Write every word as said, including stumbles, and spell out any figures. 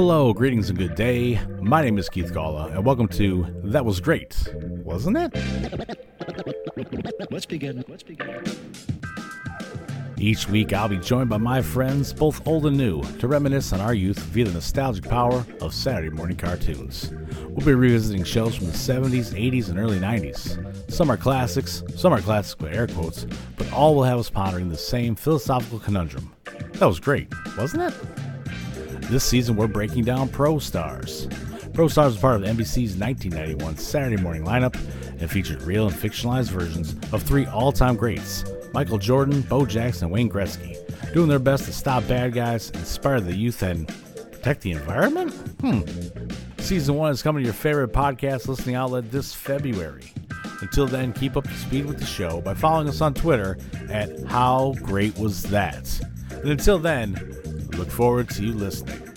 Hello, greetings, and good day. My name is Keith Gawla, and welcome to That Was Great, Wasn't It? Let's begin. Let's begin. Each week, I'll be joined by my friends, both old and new, to reminisce on our youth via the nostalgic power of Saturday morning cartoons. We'll be revisiting shows from the seventies, eighties, and early nineties. Some are classics, some are classics with air quotes, but all will have us pondering the same philosophical conundrum. That was great, wasn't it? This season, we're breaking down ProStars. ProStars was part of N B C's nineteen ninety-one Saturday morning lineup and featured real and fictionalized versions of three all-time greats, Michael Jordan, Bo Jackson, and Wayne Gretzky, doing their best to stop bad guys, inspire the youth, and protect the environment? Hmm. Season one is coming to your favorite podcast listening outlet this February. Until then, keep up to speed with the show by following us on Twitter at HowGreatWasThat. And until then, look forward to you listening.